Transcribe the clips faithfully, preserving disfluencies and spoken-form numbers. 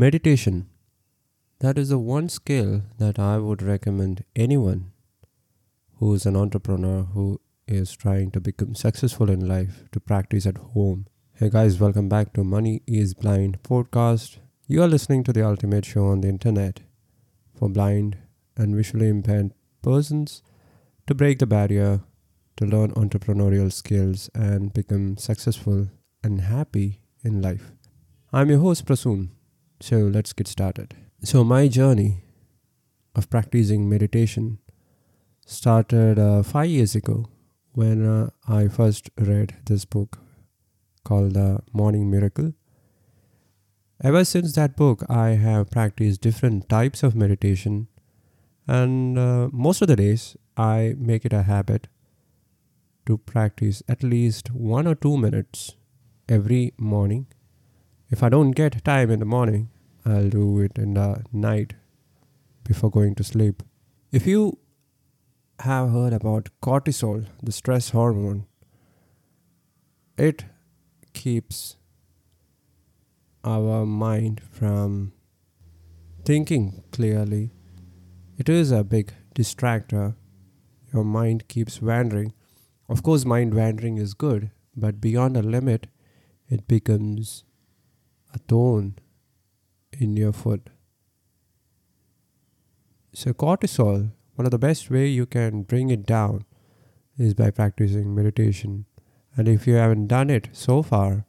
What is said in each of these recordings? Meditation. That is the one skill that I would recommend anyone who is an entrepreneur, who is trying to become successful in life, to practice at home. Hey guys, welcome back to Money Is Blind podcast. You are listening to the ultimate show on the internet for blind and visually impaired persons to break the barrier, to learn entrepreneurial skills and become successful and happy in life. I'm your host Prasoon, so let's get started. So my journey of practicing meditation started uh, five years ago when uh, I first read this book called The Morning Miracle. Ever since that book, I have practiced different types of meditation, and uh, most of the days I make it a habit to practice at least one or two minutes every morning. If I don't get time in the morning, I'll do it in the night before going to sleep. If you have heard about cortisol, the stress hormone, it keeps our mind from thinking clearly. It is a big distractor. Your mind keeps wandering. Of course, mind wandering is good, but beyond a limit, it becomes a thorn in your foot. So cortisol, one of the best way you can bring it down is by practicing meditation. And if you haven't done it so far,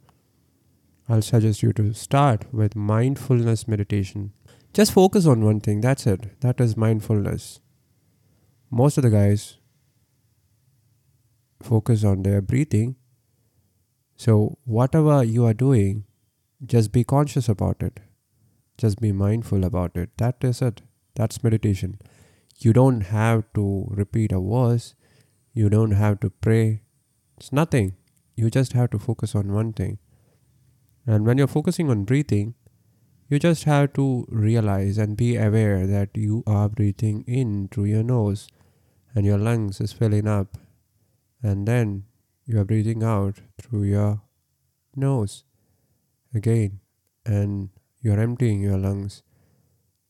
I'll suggest you to start with mindfulness meditation. Just focus on one thing, that's it. That is mindfulness. Most of the guys focus on their breathing. So whatever you are doing, just be conscious about it. Just be mindful about it. That is it. That's meditation. You don't have to repeat a verse. You don't have to pray. It's nothing. You just have to focus on one thing. And when you're focusing on breathing, you just have to realize and be aware that you are breathing in through your nose and your lungs is filling up. And then you are breathing out through your nose again, and you're emptying your lungs.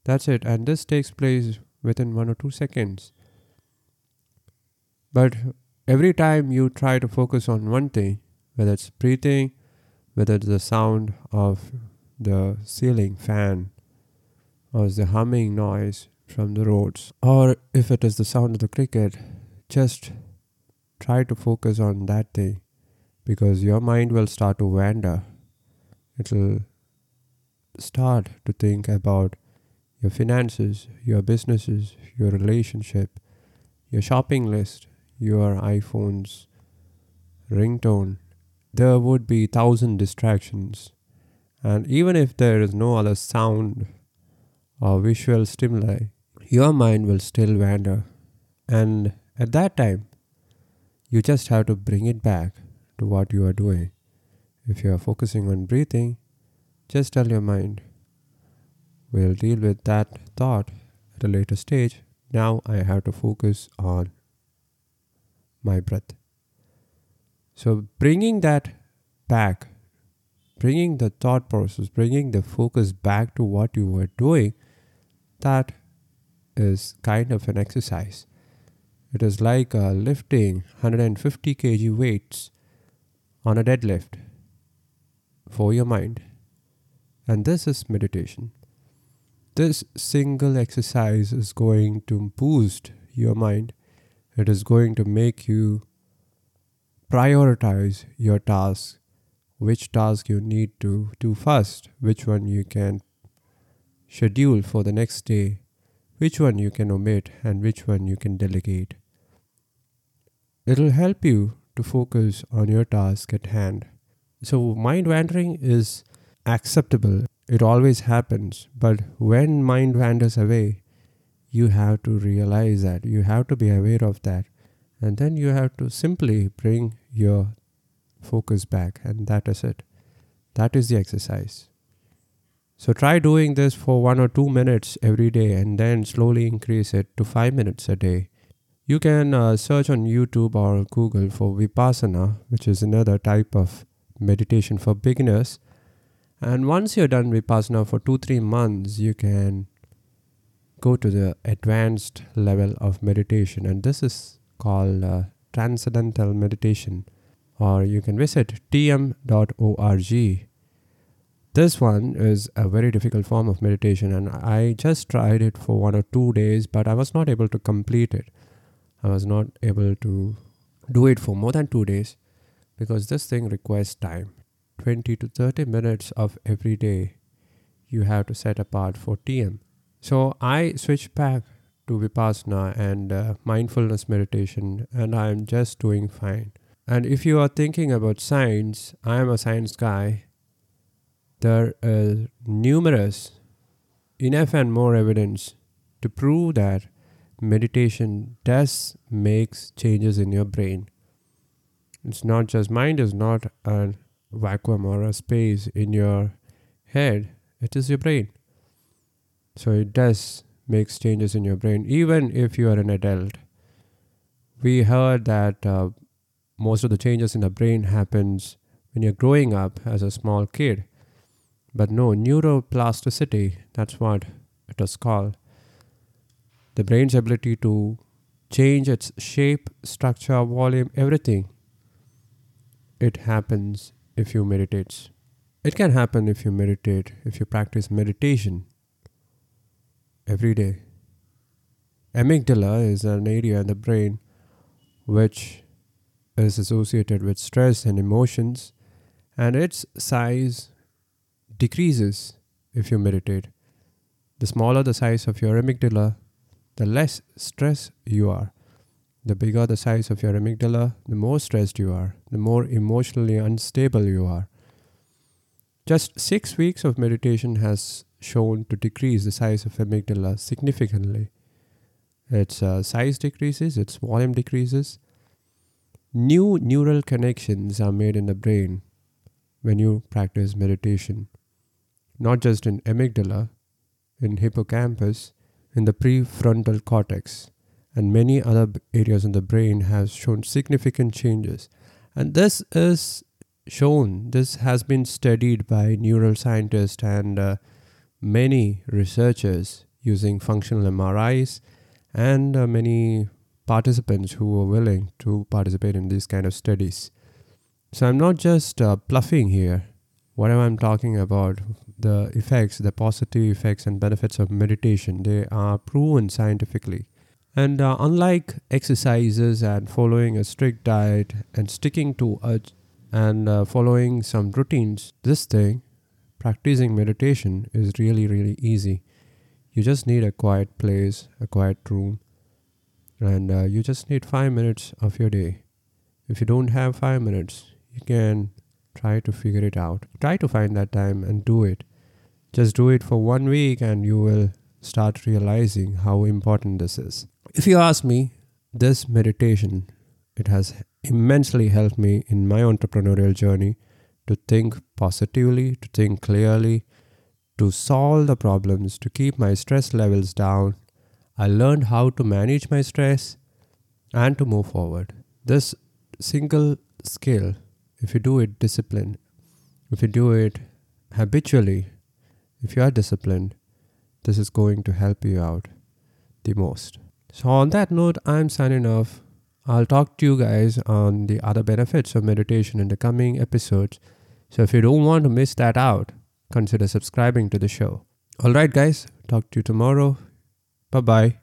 That's it. And this takes place within one or two seconds. But every time you try to focus on one thing, whether it's breathing, whether it's the sound of the ceiling fan, or the humming noise from the roads, or if it is the sound of the cricket, just try to focus on that thing, because your mind will start to wander. It will start to think about your finances, your businesses, your relationship, your shopping list, your iPhone's ringtone. There would be thousand distractions. And even if there is no other sound or visual stimuli, your mind will still wander. And at that time, you just have to bring it back to what you are doing. If you are focusing on breathing, just tell your mind, we'll deal with that thought at a later stage. Now I have to focus on my breath. So bringing that back, bringing the thought process, bringing the focus back to what you were doing, that is kind of an exercise. It is like uh, lifting one hundred fifty kilograms weights on a deadlift for your mind. And this is meditation. This single exercise is going to boost your mind. It is going to make you prioritize your tasks, which task you need to do first, which one you can schedule for the next day, which one you can omit, and which one you can delegate. It will help you to focus on your task at hand. So mind wandering is acceptable. It always happens. But when mind wanders away, you have to realize that. You have to be aware of that. And then you have to simply bring your focus back. And that is it. That is the exercise. So try doing this for one or two minutes every day, and then slowly increase it to five minutes a day. You can uh, search on YouTube or Google for vipassana, which is another type of meditation for beginners. And once you're done Vipassana for two, three months, you can go to the advanced level of meditation. And this is called uh, Transcendental Meditation. Or you can visit t m dot org. This one is a very difficult form of meditation, and I just tried it for one or two days, but I was not able to complete it. I was not able to do it for more than two days because this thing requires time. twenty to thirty minutes of every day you have to set apart for T M. So I switched back to Vipassana and uh, mindfulness meditation, and I am just doing fine. And if you are thinking about science, I am a science guy. There is numerous, enough and more evidence to prove that meditation does make changes in your brain. It's not just mind is not a vacuum or a space in your head. It is your brain. So it does make changes in your brain, even if you are an adult. We heard that uh, most of the changes in the brain happens when you're growing up as a small kid. But no, neuroplasticity, that's what it is called. The brain's ability to change its shape, structure, volume, everything. It happens if you meditate. It can happen if you meditate, if you practice meditation every day. Amygdala is an area in the brain which is associated with stress and emotions, and its size decreases if you meditate. The smaller the size of your amygdala, the less stressed you are. The bigger the size of your amygdala, the more stressed you are, the more emotionally unstable you are. Just six weeks of meditation has shown to decrease the size of amygdala significantly. Its uh, size decreases, its volume decreases. New neural connections are made in the brain when you practice meditation. Not just in amygdala, in hippocampus, in the prefrontal cortex, and many other areas in the brain have shown significant changes. And this is shown, this has been studied by neuroscientists and uh, many researchers using functional M R Is and uh, many participants who were willing to participate in these kind of studies. So I'm not just uh, bluffing here. Whatever I'm talking about, the effects, the positive effects and benefits of meditation, they are proven scientifically. And uh, unlike exercises and following a strict diet and sticking to a, and uh, following some routines, this thing, practicing meditation, is really, really easy. You just need a quiet place, a quiet room, and uh, you just need five minutes of your day. If you don't have five minutes, you can try to figure it out. Try to find that time and do it. Just do it for one week and you will start realizing how important this is. If you ask me, this meditation, it has immensely helped me in my entrepreneurial journey to think positively, to think clearly, to solve the problems, to keep my stress levels down. I learned how to manage my stress and to move forward. This single skill, if you do it disciplined, if you do it habitually, if you are disciplined, this is going to help you out the most. So on that note, I'm signing off. I'll talk to you guys on the other benefits of meditation in the coming episodes. So if you don't want to miss that out, consider subscribing to the show. All right, guys. Talk to you tomorrow. Bye-bye.